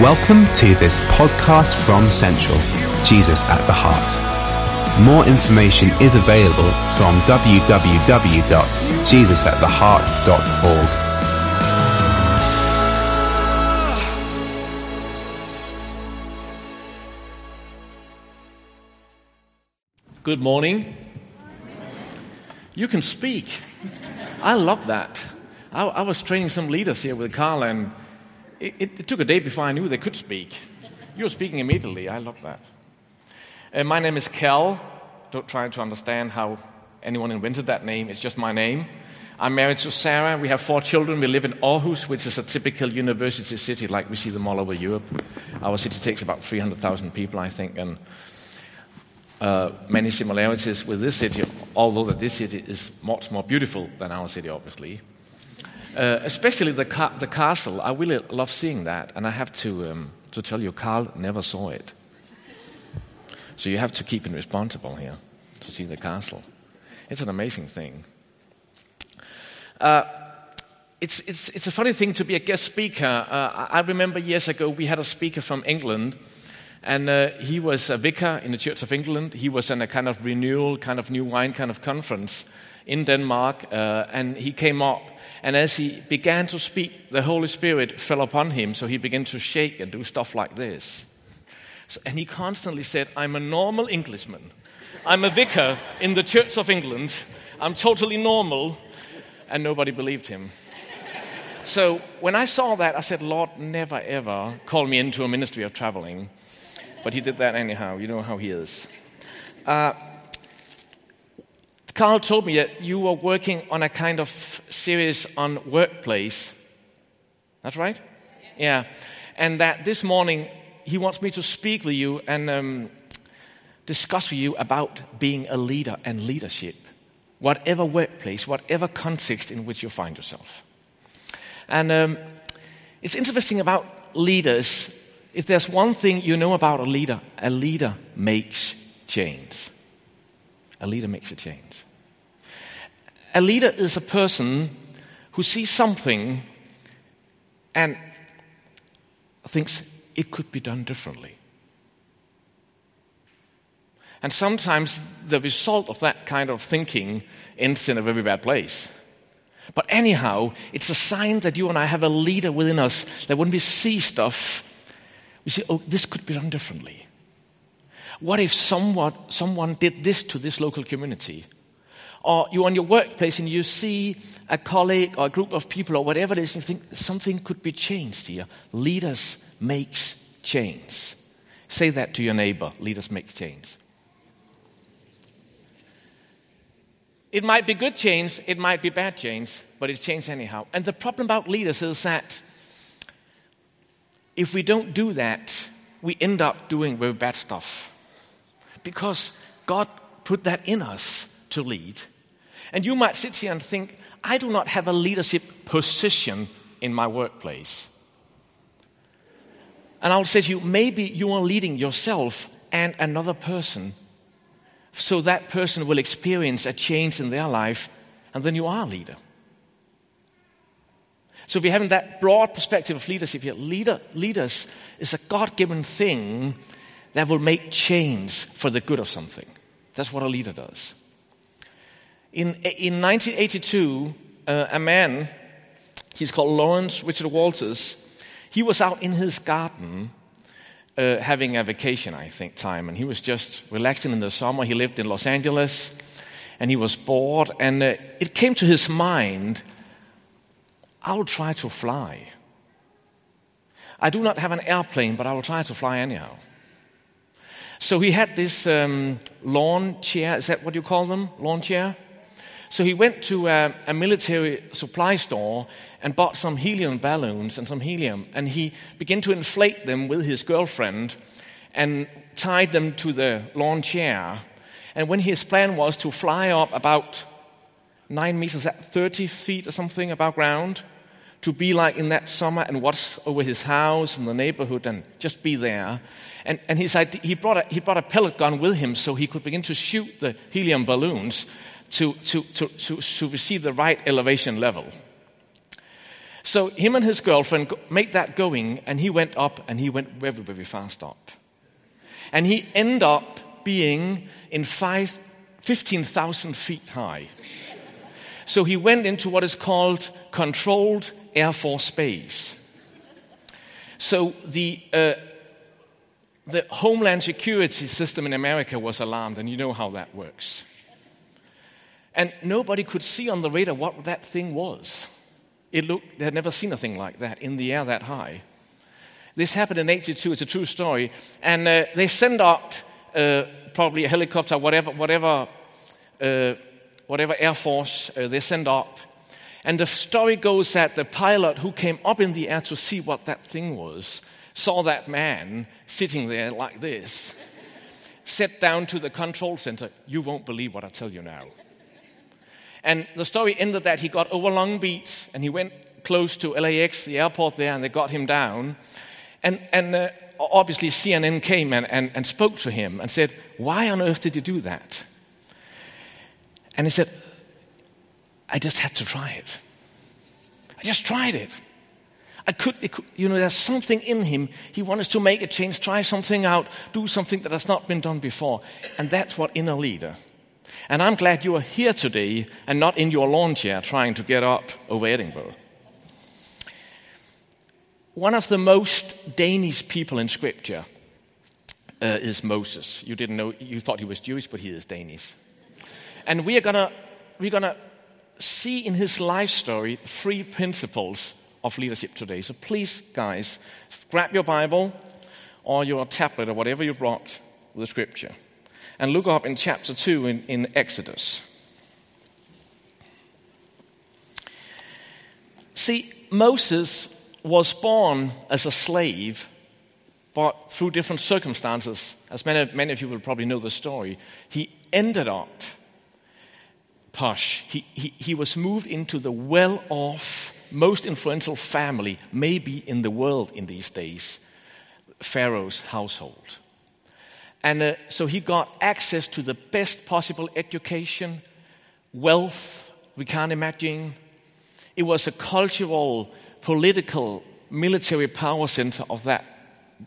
Welcome to this podcast from Central, Jesus at the Heart. More information is available from www.jesusattheheart.org. Good morning. You can speak. I love that. I was training some leaders here with Carl, and it took a day before I knew they could speak. You were speaking immediately. I love that. My name is Cal. Don't try to understand how anyone invented that name. It's just my name. I'm married to Sarah. We have 4 children. We live in Aarhus, which is a typical university city like we see them all over Europe. Our city takes about 300,000 people, I think, and many similarities with this city, although that this city is much more beautiful than our city, obviously. Especially the castle. I really love seeing that, and I have to tell you, Carl never saw it. So you have to keep him responsible here to see the castle. It's an amazing thing. It's a funny thing to be a guest speaker. I remember years ago we had a speaker from England. And he was a vicar in the Church of England. He was in a kind of renewal, kind of new wine kind of conference in Denmark. And he came up. And as he began to speak, the Holy Spirit fell upon him. So he began to shake and do stuff like this. So, and he constantly said, I'm a normal Englishman. I'm a vicar in the Church of England. I'm totally normal. And nobody believed him. So when I saw that, I said, Lord, never, ever call me into a ministry of traveling. But he did that anyhow. You know how he is. Carl told me that you were working on a kind of series on workplace. That's right? Yeah. And that this morning he wants me to speak with you and discuss with you about being a leader and leadership, whatever workplace, whatever context in which you find yourself. And it's interesting about leaders. If there's one thing you know about a leader makes change. A leader makes a change. A leader is a person who sees something and thinks it could be done differently. And sometimes the result of that kind of thinking ends in a very bad place. But anyhow, it's a sign that you and I have a leader within us that when we see stuff, we say, oh, this could be done differently. What if someone did this to this local community? Or you're on your workplace and you see a colleague or a group of people or whatever it is, and you think something could be changed here. Leaders makes change. Say that to your neighbor. Leaders make change. It might be good change, it might be bad change, but it's change anyhow. And the problem about leaders is that if we don't do that, we end up doing very bad stuff. Because God put that in us to lead. And you might sit here and think, I do not have a leadership position in my workplace. And I'll say to you, maybe you are leading yourself and another person. So that person will experience a change in their life, and then you are a leader. So we're having that broad perspective of leadership here. Leaders is a God-given thing that will make change for the good of something. That's what a leader does. In 1982, a man, he's called Lawrence Richard Walters, he was out in his garden having a vacation, I think, time. And he was just relaxing in the summer. He lived in Los Angeles, and he was bored. And it came to his mind, I will try to fly. I do not have an airplane, but I will try to fly anyhow. So he had this lawn chair. Is that what you call them? Lawn chair? So he went to a military supply store and bought some helium balloons and some helium. And he began to inflate them with his girlfriend and tied them to the lawn chair. And when his plan was to fly up about 9 meters, at 30 feet or something above ground, to be like in that summer and watch over his house and the neighborhood and just be there. And he brought a pellet gun with him so he could begin to shoot the helium balloons to receive the right elevation level. So him and his girlfriend made that going, and he went up, and he went very, very fast up. And he ended up being in 15,000 feet high. So he went into what is called controlled air force space. So the Homeland Security system in America was alarmed, and you know how that works. And nobody could see on the radar what that thing was. They had never seen nothing like that in the air that high. This happened in 1982. It's a true story. And they sent up probably a helicopter, whatever Air Force they sent up. And the story goes that the pilot who came up in the air to see what that thing was saw that man sitting there like this, sat down to the control center. You won't believe what I tell you now. And the story ended that he got over Long Beach, and he went close to LAX, the airport there, and they got him down. And obviously CNN came and spoke to him and said, why on earth did you do that? And he said, I just had to try it. I just tried it. There's something in him. He wants to make a change, try something out, do something that has not been done before. And that's what inner leader. And I'm glad you are here today and not in your lawn chair trying to get up over Edinburgh. One of the most Danish people in Scripture is Moses. You didn't know, you thought he was Jewish, but he is Danish. And we're gonna see in his life story three principles of leadership today. So please, guys, grab your Bible or your tablet or whatever you brought with the Scripture. And look up in chapter 2 in Exodus. See, Moses was born as a slave, but through different circumstances, as many of you will probably know the story, he ended up posh. He was moved into the well-off, most influential family, maybe in the world in these days, Pharaoh's household. And so he got access to the best possible education, wealth, we can't imagine. It was a cultural, political, military power center of that,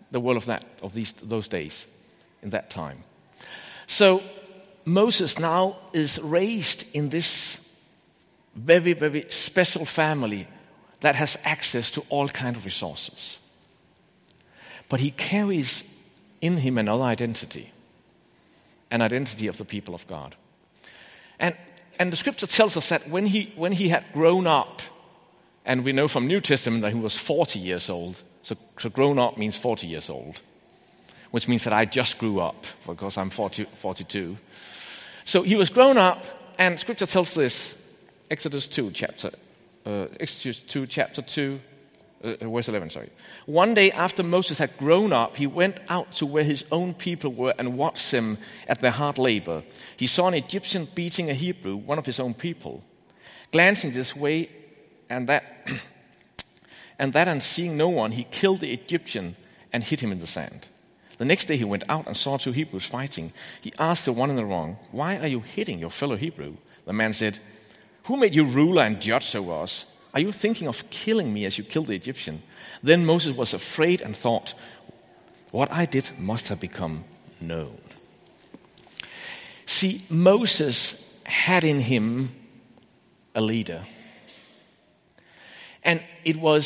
the world of those days, in that time. So Moses now is raised in this very, very special family that has access to all kinds of resources. But he carries in him another identity, an identity of the people of God. And the Scripture tells us that when he had grown up, and we know from New Testament that he was 40 years old, so grown up means 40 years old, which means that I just grew up, because I'm 42. So he was grown up, and Scripture tells this, Exodus 2, chapter 2, verse 11, sorry. One day after Moses had grown up, he went out to where his own people were and watched them at their hard labor. He saw an Egyptian beating a Hebrew, one of his own people. Glancing this way and that, and seeing no one, he killed the Egyptian and hid him in the sand. The next day he went out and saw two Hebrews fighting. He asked the one in the wrong, "Why are you hitting your fellow Hebrew?" The man said, "Who made you ruler and judge over us? Are you thinking of killing me as you killed the Egyptian?" Then Moses was afraid and thought, "What I did must have become known." See, Moses had in him a leader. And it was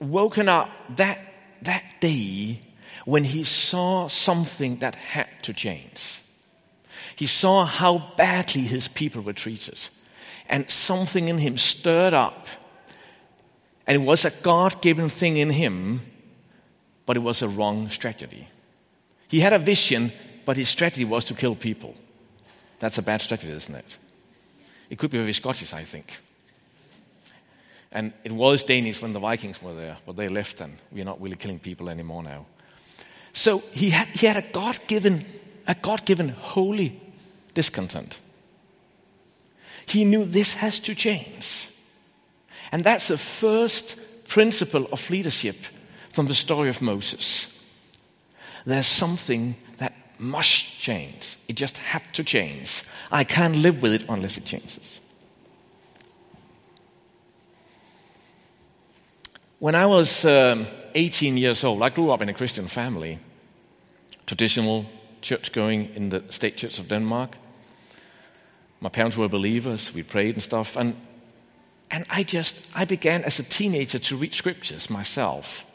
woken up that day when he saw something that had to change. He saw how badly his people were treated. And something in him stirred up. And it was a God-given thing in him, but it was a wrong strategy. He had a vision, but his strategy was to kill people. That's a bad strategy, isn't it? It could be very Scottish, I think. And it was Danish when the Vikings were there, but they left and we're not really killing people anymore now. So he had a God-given holy discontent. He knew this has to change. And that's the first principle of leadership from the story of Moses. There's something that must change. It just has to change. I can't live with it unless it changes. When I was 18 years old, I grew up in a Christian family, traditional church going in the State Church of Denmark. My parents were believers, we prayed and stuff, and I began as a teenager to read scriptures myself.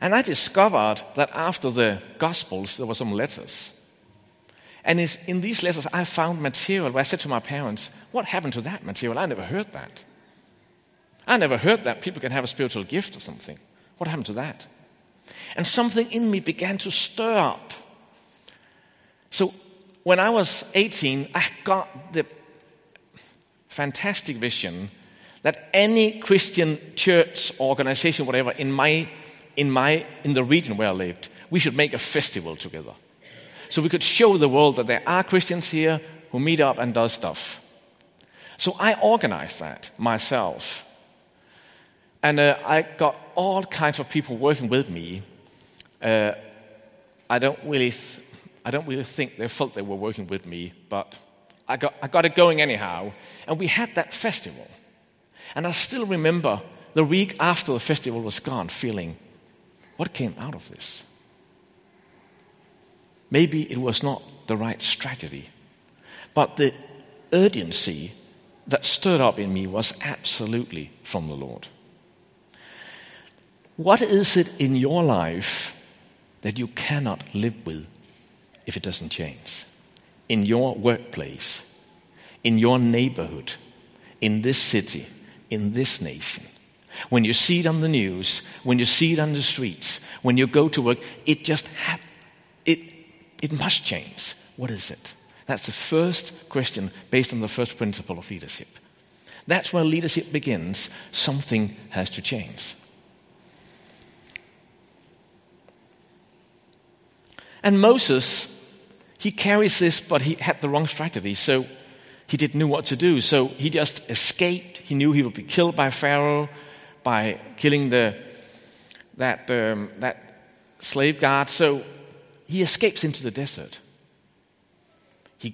And I discovered that after the Gospels, there were some letters. And in these letters, I found material where I said to my parents, what happened to that material? I never heard that. I never heard that people can have a spiritual gift or something. What happened to that? And something in me began to stir up. So when I was 18, I got the fantastic vision that any Christian church or organization, whatever, in the region where I lived, we should make a festival together. So we could show the world that there are Christians here who meet up and do stuff. So I organized that myself. And I got all kinds of people working with me. I don't really think they felt they were working with me, but I got it going anyhow. And we had that festival. And I still remember the week after the festival was gone feeling, what came out of this? Maybe it was not the right strategy, but the urgency that stirred up in me was absolutely from the Lord. What is it in your life that you cannot live with if it doesn't change? In your workplace, in your neighborhood, in this city, in this nation. When you see it on the news, when you see it on the streets, when you go to work, it must change. What is it? That's the first question based on the first principle of leadership. That's where leadership begins. Something has to change. And Moses, he carries this, but he had the wrong strategy, so he didn't know what to do. So he just escaped. He knew he would be killed by Pharaoh by killing that slave guard. So he escapes into the desert. He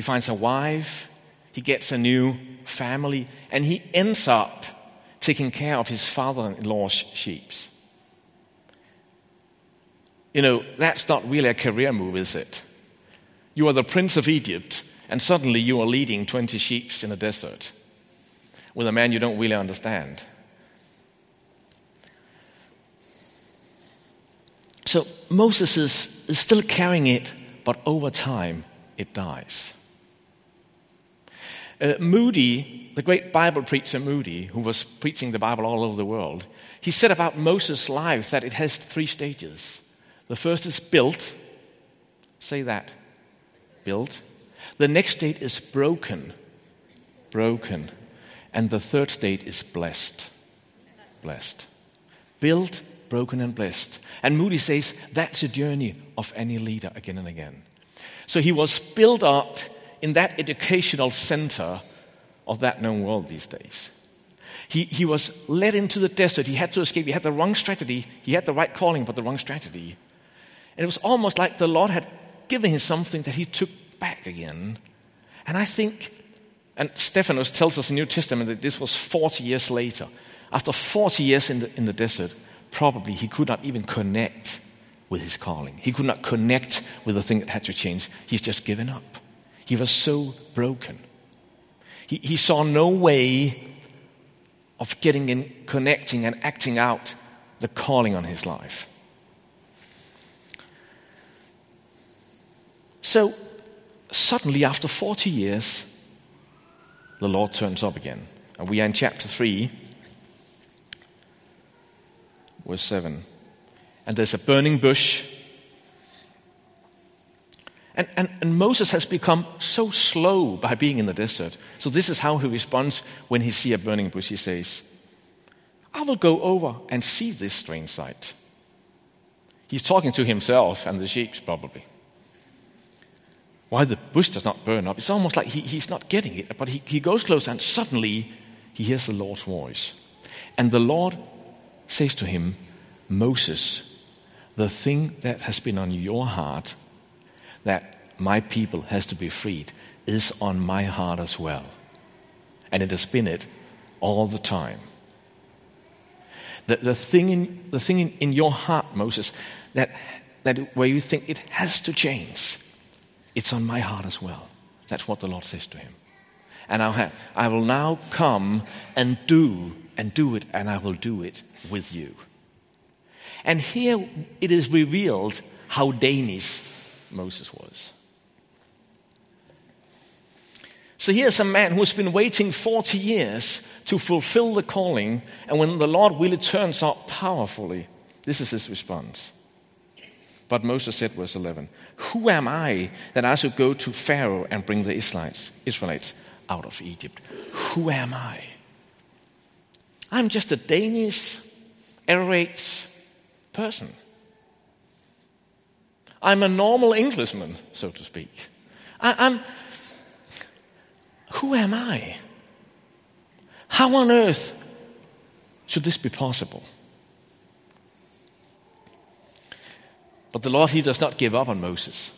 finds a wife. He gets a new family, and he ends up taking care of his father-in-law's sheep. You know, that's not really a career move, is it? You are the prince of Egypt, and suddenly you are leading 20 sheep in a desert with a man you don't really understand. So Moses is still carrying it, but over time it dies. Moody, the great Bible preacher Moody, who was preaching the Bible all over the world, he said about Moses' life that it has 3 stages. The first is built. Say that. Built. The next state is broken. Broken. And the third state is blessed. Blessed. Built, broken, and blessed. And Moody says that's a journey of any leader again and again. So he was built up in that educational center of that known world these days. He was led into the desert. He had to escape. He had the wrong strategy. He had the right calling, but the wrong strategy. And it was almost like the Lord had given him something that he took back again. And I think, and Stephanos tells us in the New Testament that this was 40 years later. After 40 years in the desert, probably he could not even connect with his calling. He could not connect with the thing that had to change. He's just given up. He was so broken. He saw no way of getting in, connecting, and acting out the calling on his life. So, suddenly, after 40 years, the Lord turns up again. And we are in chapter 3, verse 7. And there's a burning bush. And Moses has become so slow by being in the desert. So this is how he responds when he sees a burning bush. He says, I will go over and see this strange sight. He's talking to himself and the sheep, probably. Why the bush does not burn up. It's almost like he's not getting it. But he goes close, and suddenly he hears the Lord's voice. And the Lord says to him, Moses, the thing that has been on your heart, that my people has to be freed, is on my heart as well. And it has been it all the time. The thing in your heart, Moses, that where you think it has to change, it's on my heart as well. That's what the Lord says to him. And I will now come and do it, and I will do it with you. And here it is revealed how Danish Moses was. So here's a man who's been waiting 40 years to fulfill the calling, and when the Lord really turns out powerfully, this is his response. But Moses said, verse 11, "Who am I that I should go to Pharaoh and bring the Israelites out of Egypt? Who am I? I'm just a Danish, average person. I'm a normal Englishman, so to speak. Who am I? How on earth should this be possible?" But the Lord, he does not give up on Moses.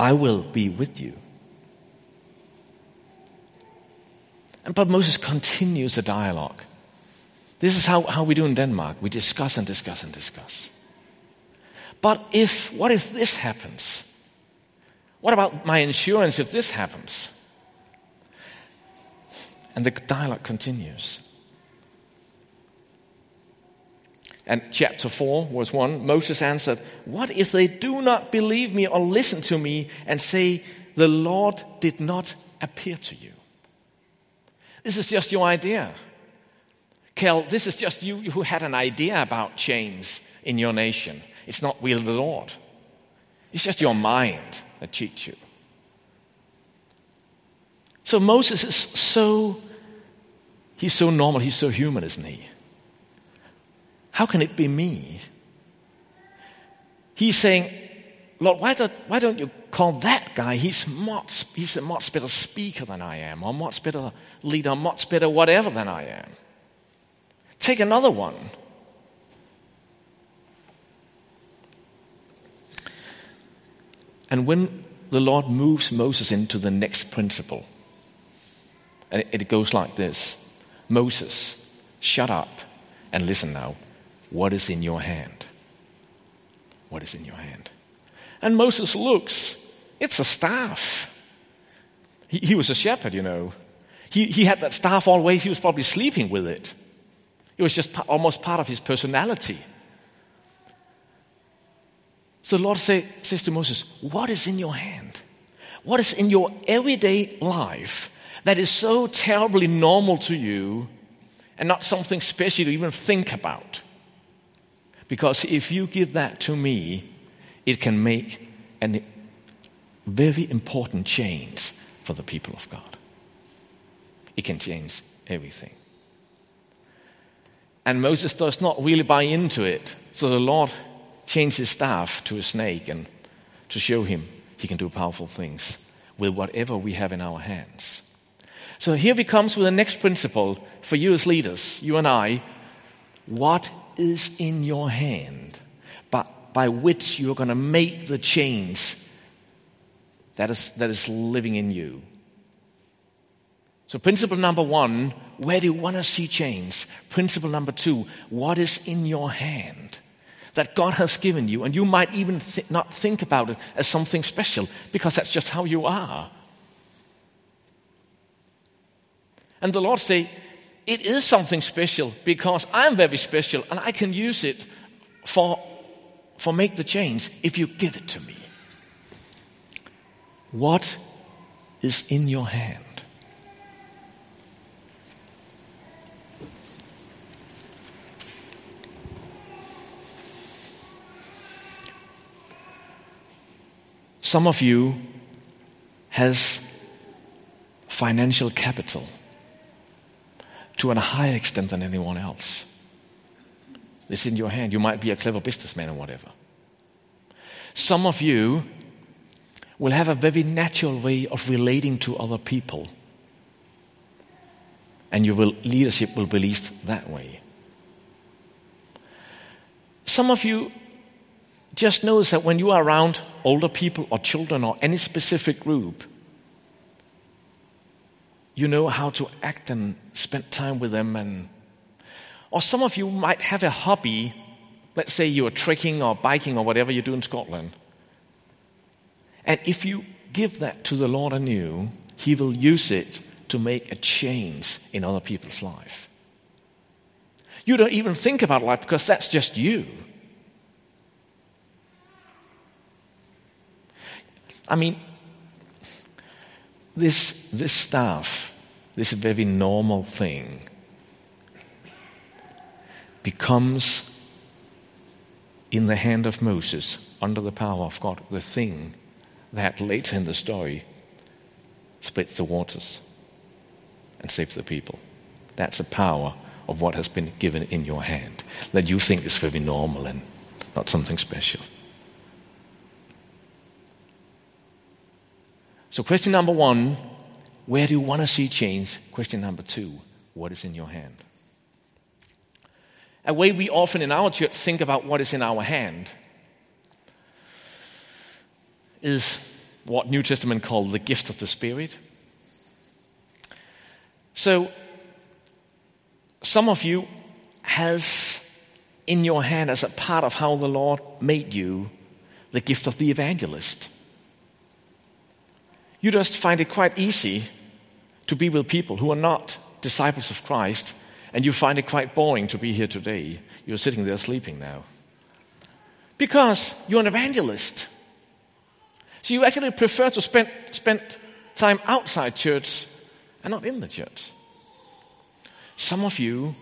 "I will be with you." But Moses continues the dialogue. This is how we do in Denmark. We discuss and discuss and discuss. But what if this happens? What about my insurance if this happens? And the dialogue continues. And chapter 4, verse 1, Moses answered, "What if they do not believe me or listen to me and say, 'The Lord did not appear to you'?" This is just your idea. Kel, this is just you who had an idea about change in your nation. It's not really the Lord. It's just your mind that cheats you. So Moses is he's so normal, he's so human, isn't he? How can it be me? He's saying, "Lord, why don't you call that guy? He's a much better speaker than I am, or much better leader, much better whatever than I am. Take another one." And when the Lord moves Moses into the next principle, and it goes like this: "Moses, shut up and listen now. What is in your hand? What is in your hand?" And Moses looks. It's a staff. He was a shepherd, you know. He had that staff always. He was probably sleeping with it. It was just almost part of his personality. So the Lord says to Moses, "What is in your hand? What is in your everyday life that is so terribly normal to you and not something special to even think about? Because if you give that to me, it can make a very important change for the people of God. It can change everything." And Moses does not really buy into it, so the Lord changed his staff to a snake and to show him he can do powerful things with whatever we have in our hands. So here he comes with the next principle for you as leaders, you and I: what is in your hand by which you're going to make the change that is living in you? So principle number 1, where do you want to see change? Principle number 2, what is in your hand that God has given you? And you might even not think about it as something special, because that's just how you are. And the Lord say, "It is something special because I'm very special, and I can use it for make the change if you give it to me." What is in your hand? Some of you has financial capital to a higher extent than anyone else. It's in your hand. You might be a clever businessman or whatever. Some of you will have a very natural way of relating to other people, and leadership will be released that way. Some of you just notice that when you are around older people or children or any specific group, you know how to act and spend time with them, and Or some of you might have a hobby. Let's say you're trekking or biking or whatever you do in Scotland. And if you give that to the Lord anew, He will use it to make a change in other people's life. You don't even think about life because that's just you. I mean, this stuff, this very normal thing, becomes, in the hand of Moses, under the power of God, the thing that later in the story splits the waters and saves the people. That's the power of what has been given in your hand, that you think is very normal and not something special. So question number one, where do you want to see change? Question number two, what is in your hand? A way we often in our church think about what is in our hand is what New Testament called the gift of the Spirit. So some of you has in your hand as a part of how the Lord made you the gift of the evangelist. You just find it quite easy to be with people who are not disciples of Christ, and you find it quite boring to be here today. You're sitting there sleeping now. Because you're an evangelist. So you actually prefer to spend time outside church and not in the church. Some of you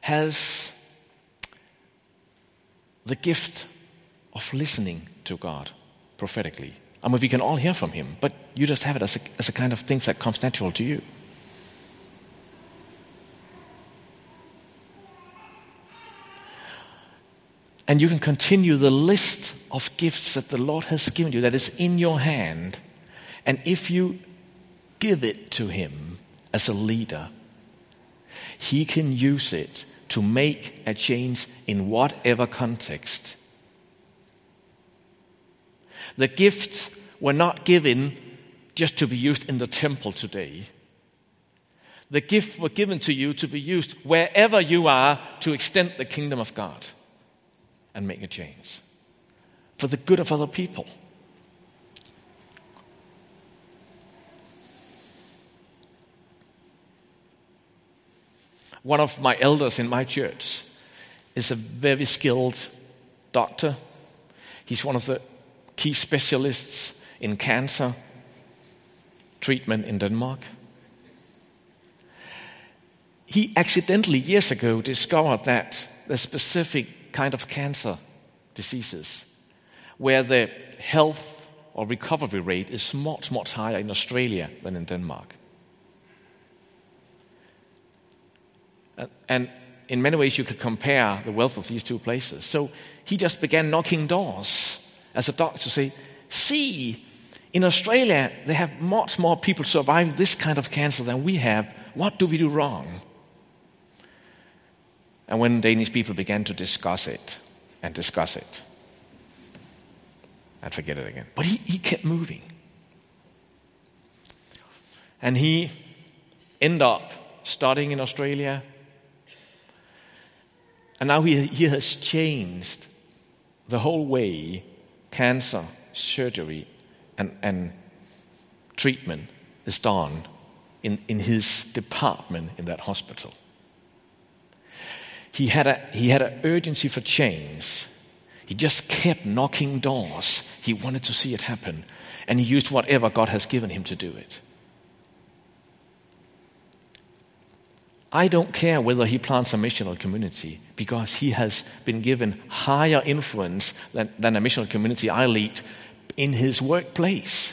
has the gift of listening to God prophetically. I mean, we can all hear from Him, but you just have it as a kind of thing that comes natural to you. And you can continue the list of gifts that the Lord has given you, that is in your hand. And if you give it to Him as a leader, He can use it to make a change in whatever context. The gifts were not given just to be used in the temple today. The gifts were given to you to be used wherever you are to extend the kingdom of God and make a change for the good of other people. One of my elders in my church is a very skilled doctor. He's one of the key specialists in cancer treatment in Denmark. He accidentally years ago discovered that the specific kind of cancer diseases where the health or recovery rate is much, much higher in Australia than in Denmark. And in many ways you could compare the wealth of these two places. So he just began knocking doors as a doctor, say, see, in Australia, they have much more people surviving this kind of cancer than we have. What do we do wrong? And when Danish people began to discuss it, and forget it again. But he kept moving. And he ended up studying in Australia. And now he has changed the whole way cancer surgery and treatment is done in his department in that hospital. He had an urgency for change. He just kept knocking doors. He wanted to see it happen, and he used whatever God has given him to do it. I don't care whether he plants a missional community, because he has been given higher influence than a missional community I lead in his workplace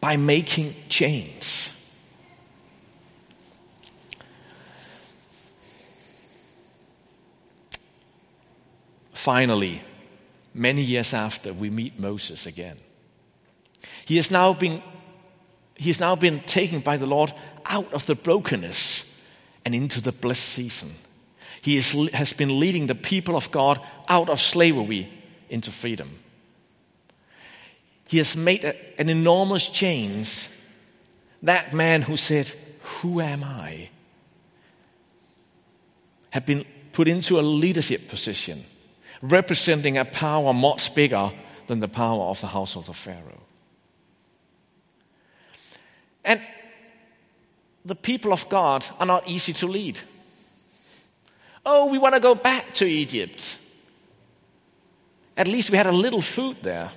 by making change. Finally, many years after, we meet Moses again. He has now been taken by the Lord out of the brokenness and into the blessed season. He has been leading the people of God out of slavery into freedom. He has made an enormous change. That man who said, "Who am I?" have been put into a leadership position, representing a power much bigger than the power of the household of Pharaoh. And the people of God are not easy to lead. Oh, we want to go back to Egypt. At least we had a little food there.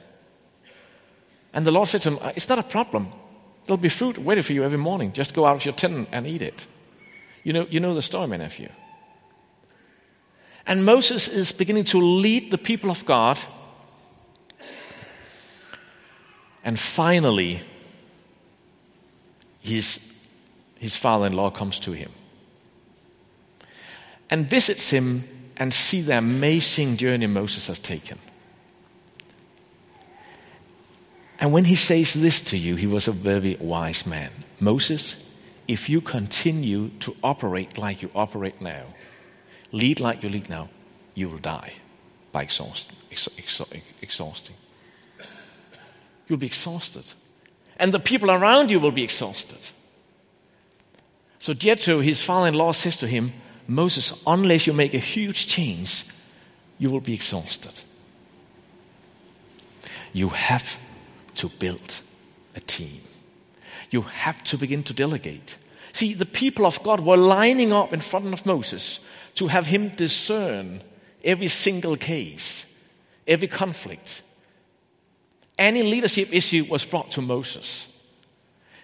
And the Lord said to him, it's not a problem. There'll be food waiting for you every morning. Just go out of your tent and eat it. You know the story, many of you. And Moses is beginning to lead the people of God. And finally, his father-in-law comes to him and visits him and see the amazing journey Moses has taken. And when he says this to you, he was a very wise man. Moses, if you continue to operate like you operate now, lead like you lead now, you will die by exhausting. You'll be exhausted. And the people around you will be exhausted. So Jethro, his father-in-law, says to him, Moses, unless you make a huge change, you will be exhausted. You have to build a team. You have to begin to delegate. See, the people of God were lining up in front of Moses to have him discern every single case, every conflict. Any leadership issue was brought to Moses.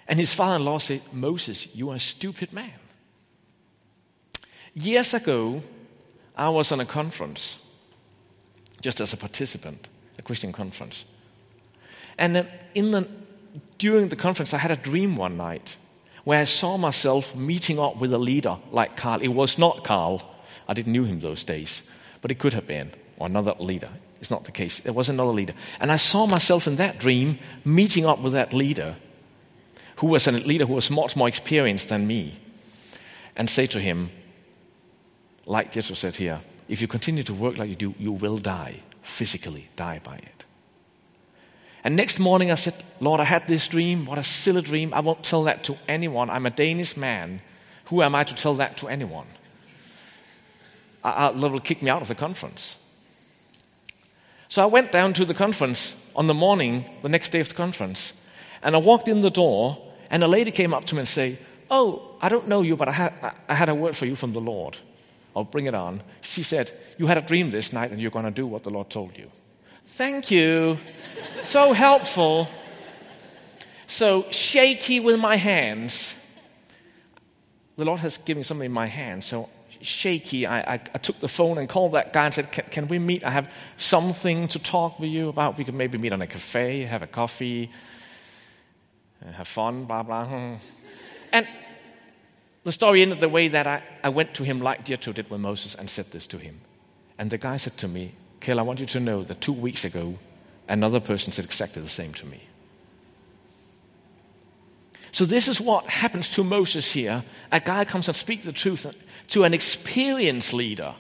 And his father-in-law said, Moses, you are a stupid man. Years ago, I was on a conference, just as a participant, a Christian conference. And during the conference, I had a dream one night where I saw myself meeting up with a leader like Carl. It was not Carl. I didn't know him those days, but it could have been, or another leader. It's not the case. There was another leader. And I saw myself in that dream meeting up with that leader, who was a leader who was much more experienced than me, and say to him, like Jethro said here, if you continue to work like you do, you will die, physically die by it. And next morning I said, Lord, I had this dream. What a silly dream. I won't tell that to anyone. I'm a Danish man. Who am I to tell that to anyone? They will kick me out of the conference. So I went down to the conference on the morning, the next day of the conference, and I walked in the door, and a lady came up to me and said, oh, I don't know you, but I had a word for you from the Lord. I'll bring it on. She said, you had a dream this night, and you're going to do what the Lord told you. Thank you. So helpful. So shaky with my hands. The Lord has given something in my hand, so shaky. I took the phone and called that guy and said, can we meet? I have something to talk with you about. We could maybe meet on a cafe, have a coffee, have fun, blah, blah. And the story ended the way that I went to him like Jethro did with Moses and said this to him. And the guy said to me, Kel, I want you to know that 2 weeks ago, another person said exactly the same to me. So this is what happens to Moses here. A guy comes and speaks the truth to an experienced leader.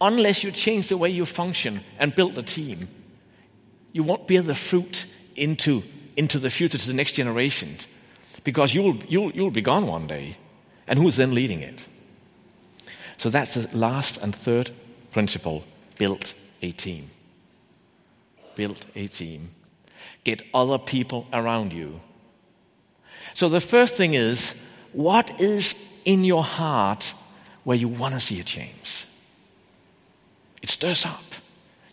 Unless you change the way you function and build a team, you won't bear the fruit into the future, to the next generation, because you'll be gone one day. And who's then leading it? So that's the last and third principle. Build a team. Build a team. Get other people around you. So the first thing is, what is in your heart where you want to see a change? It stirs up.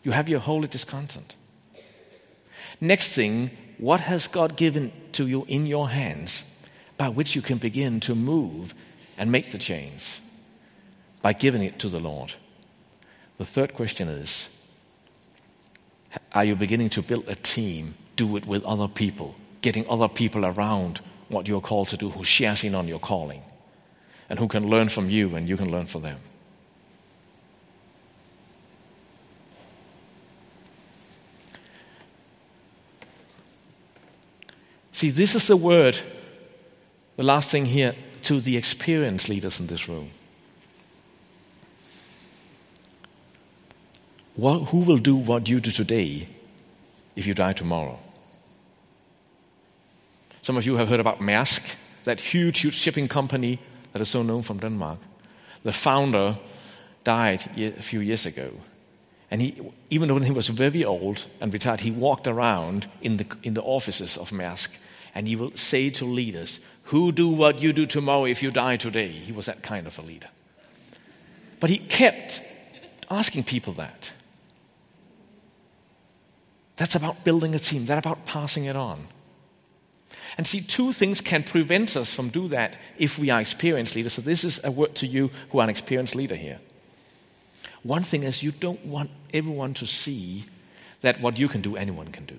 You have your holy discontent. Next thing, what has God given to you in your hands by which you can begin to move and make the change? By giving it to the Lord. The third question is, are you beginning to build a team? Do it with other people, getting other people around what you're called to do, who shares in on your calling, and who can learn from you and you can learn from them. See, this is the word, the last thing here, to the experienced leaders in this room. Who will do what you do today if you die tomorrow? Some of you have heard about Maersk, that huge shipping company that is so known from Denmark. The founder died a few years ago. And he, even when he was very old and retired, he walked around in the offices of Maersk, and he will say to leaders, "Who do what you do tomorrow if you die today?" He was that kind of a leader. But he kept asking people that. That's about building a team. That's about passing it on. And see, two things can prevent us from doing that if we are experienced leaders. So this is a word to you who are an experienced leader here. One thing is, you don't want everyone to see that what you can do, anyone can do.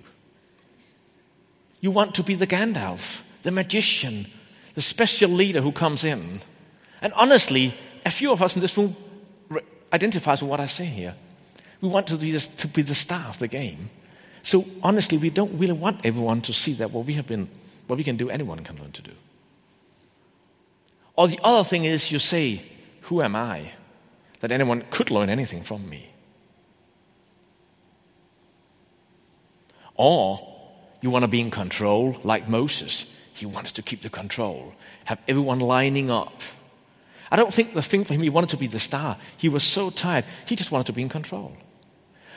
You want to be the Gandalf, the magician, the special leader who comes in. And honestly, a few of us in this room identifies with what I say here. We want to be the star of the game. So honestly, we don't really want everyone to see that what we can do, anyone can learn to do. Or the other thing is, you say, "Who am I that anyone could learn anything from me?" Or you want to be in control like Moses. He wants to keep the control, have everyone lining up. I don't think the thing for him, he wanted to be the star. He was so tired, he just wanted to be in control.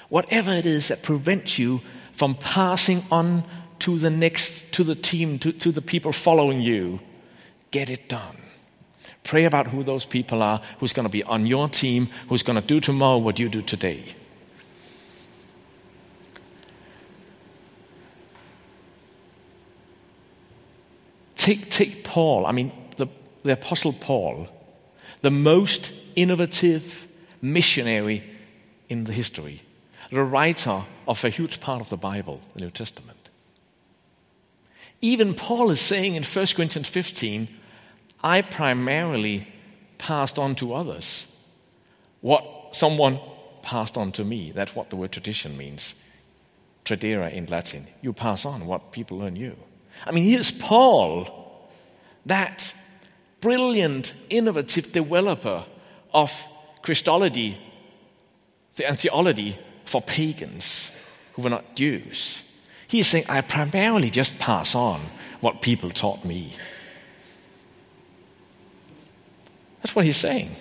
Whatever it is that prevents you from passing on to the next, to the team, to the people following you, get it done. Pray about who those people are, who's going to be on your team, who's going to do tomorrow what you do today. Take Paul, the Apostle Paul, the most innovative missionary in the history, the writer of a huge part of the Bible, the New Testament. Even Paul is saying in 1 Corinthians 15, "I primarily passed on to others what someone passed on to me." That's what the word tradition means. Tradere in Latin. You pass on what people learn you. Here's Paul, that brilliant, innovative developer of Christology and theology for pagans who were not Jews. He's saying, "I primarily just pass on what people taught me." That's what he's saying.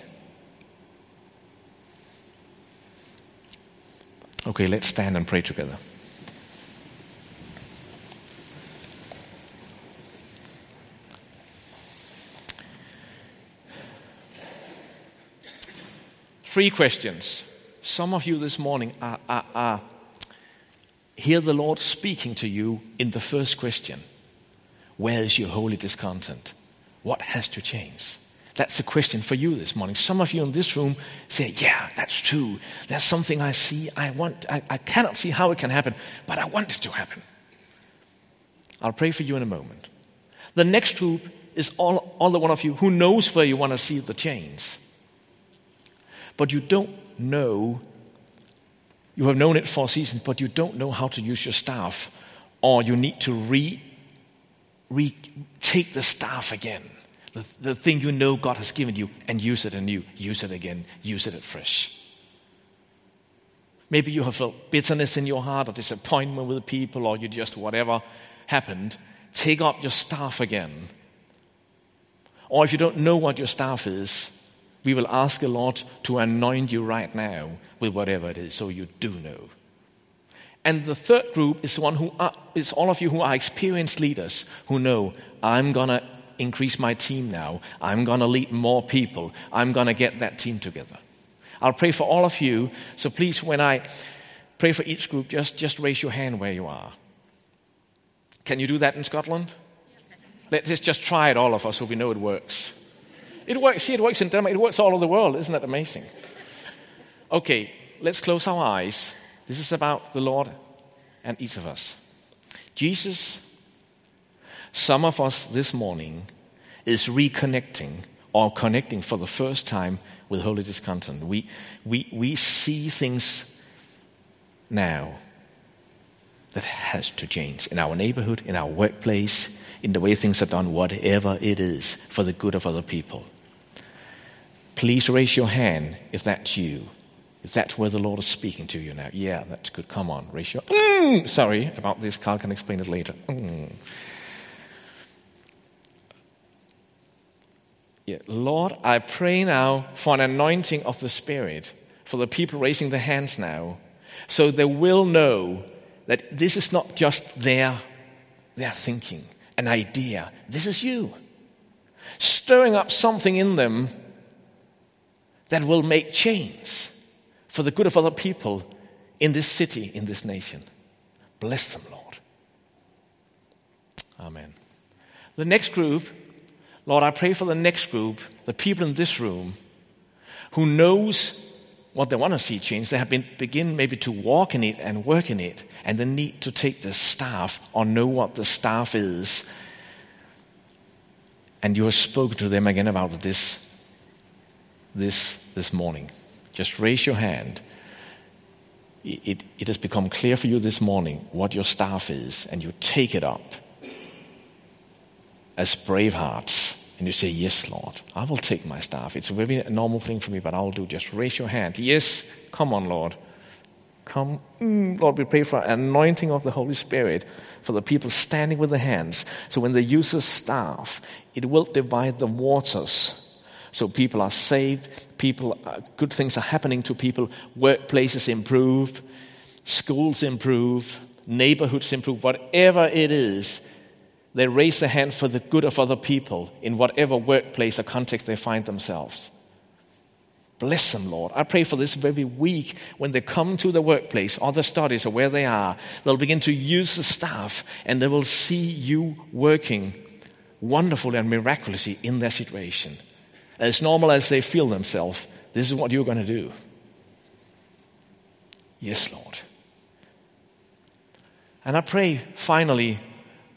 Okay, let's stand and pray together. Three questions. Some of you this morning are hear the Lord speaking to you in the first question. Where is your holy discontent? What has to change? That's the question for you this morning. Some of you in this room say, "Yeah, that's true. There's something I see. I cannot see how it can happen, but I want it to happen." I'll pray for you in a moment. The next group is all the one of you who knows where you want to see the change. But you don't know, you have known it for a season, but you don't know how to use your staff, or you need to take the staff again, the thing you know God has given you, and use it anew, use it again, use it afresh. Maybe you have felt bitterness in your heart, or disappointment with the people, or you just whatever happened, take up your staff again. Or if you don't know what your staff is, we will ask the Lord to anoint you right now with whatever it is, so you do know. And the third group is the one is all of you who are experienced leaders, who know, "I'm going to increase my team now. I'm going to lead more people. I'm going to get that team together." I'll pray for all of you, so please, when I pray for each group, just raise your hand where you are. Can you do that in Scotland? Let's just try it, all of us, so we know it works. It works here, it works in Denmark, it works all over the world. Isn't that amazing? Okay, let's close our eyes. This is about the Lord and each of us. Jesus, some of us this morning is reconnecting or connecting for the first time with holy discontent. We see things now that has to change in our neighborhood, in our workplace, in the way things are done, whatever it is, for the good of other people. Please raise your hand if that's you, if that's where the Lord is speaking to you now. Yeah, that's good. Come on, raise your... Sorry about this. Carl can explain it later. Yeah. Lord, I pray now for an anointing of the Spirit for the people raising their hands now, so they will know that this is not just their thinking, an idea. This is you stirring up something in them that will make change for the good of other people in this city, in this nation. Bless them, Lord. Amen. The next group, Lord, I pray for the next group, the people in this room who knows what they want to see change. They have begin maybe to walk in it and work in it, and the need to take the staff or know what the staff is. And you have spoken to them again about this morning. Just raise your hand. It has become clear for you this morning what your staff is, and you take it up as brave hearts. And you say, yes, Lord, I will take my staff. It's a very normal thing for me, but I'll do. Just raise your hand. Yes, come on, Lord. Come. Lord, we pray for anointing of the Holy Spirit for the people standing with their hands. So when they use the staff, it will divide the waters. So people are saved. Good things are happening to people. Workplaces improve. Schools improve. Neighborhoods improve. Whatever it is, they raise a hand for the good of other people in whatever workplace or context they find themselves. Bless them, Lord. I pray for this very week, when they come to the workplace or the studies or where they are, they'll begin to use the staff, and they will see you working wonderfully and miraculously in their situation. As normal as they feel themselves, this is what you're going to do. Yes, Lord. And I pray, finally,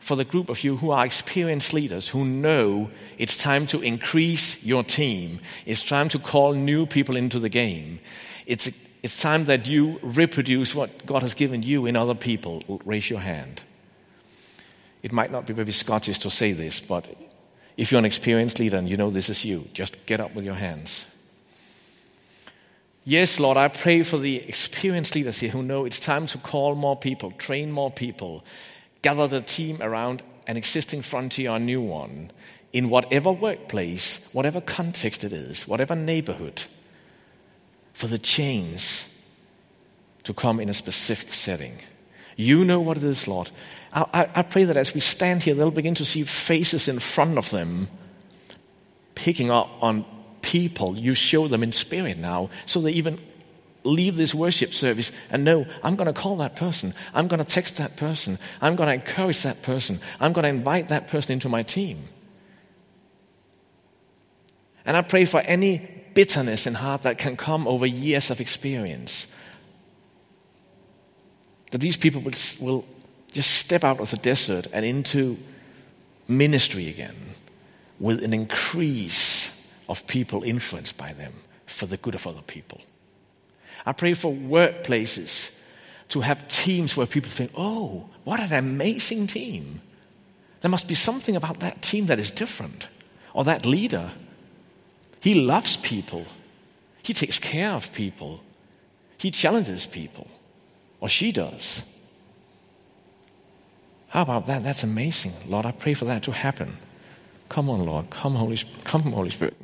for the group of you who are experienced leaders, who know it's time to increase your team. It's time to call new people into the game. It's time that you reproduce what God has given you in other people. Raise your hand. It might not be very Scottish to say this, but if you're an experienced leader and you know this is you, just get up with your hands. Yes, Lord, I pray for the experienced leaders here who know it's time to call more people, train more people, gather the team around an existing frontier or a new one, in whatever workplace, whatever context it is, whatever neighborhood, for the change to come in a specific setting. You know what it is, Lord. I pray that as we stand here, they'll begin to see faces in front of them, picking up on people. You show them in spirit now, so they even leave this worship service and know, I'm going to call that person. I'm going to text that person. I'm going to encourage that person. I'm going to invite that person into my team. And I pray for any bitterness in heart that can come over years of experience, that these people will just step out of the desert and into ministry again with an increase of people influenced by them for the good of other people. I pray for workplaces to have teams where people think, oh, what an amazing team. There must be something about that team that is different, or that leader. He loves people. He takes care of people. He challenges people, or she does. How about that? That's amazing. Lord, I pray for that to happen. Come on, Lord. Come, Holy Spirit.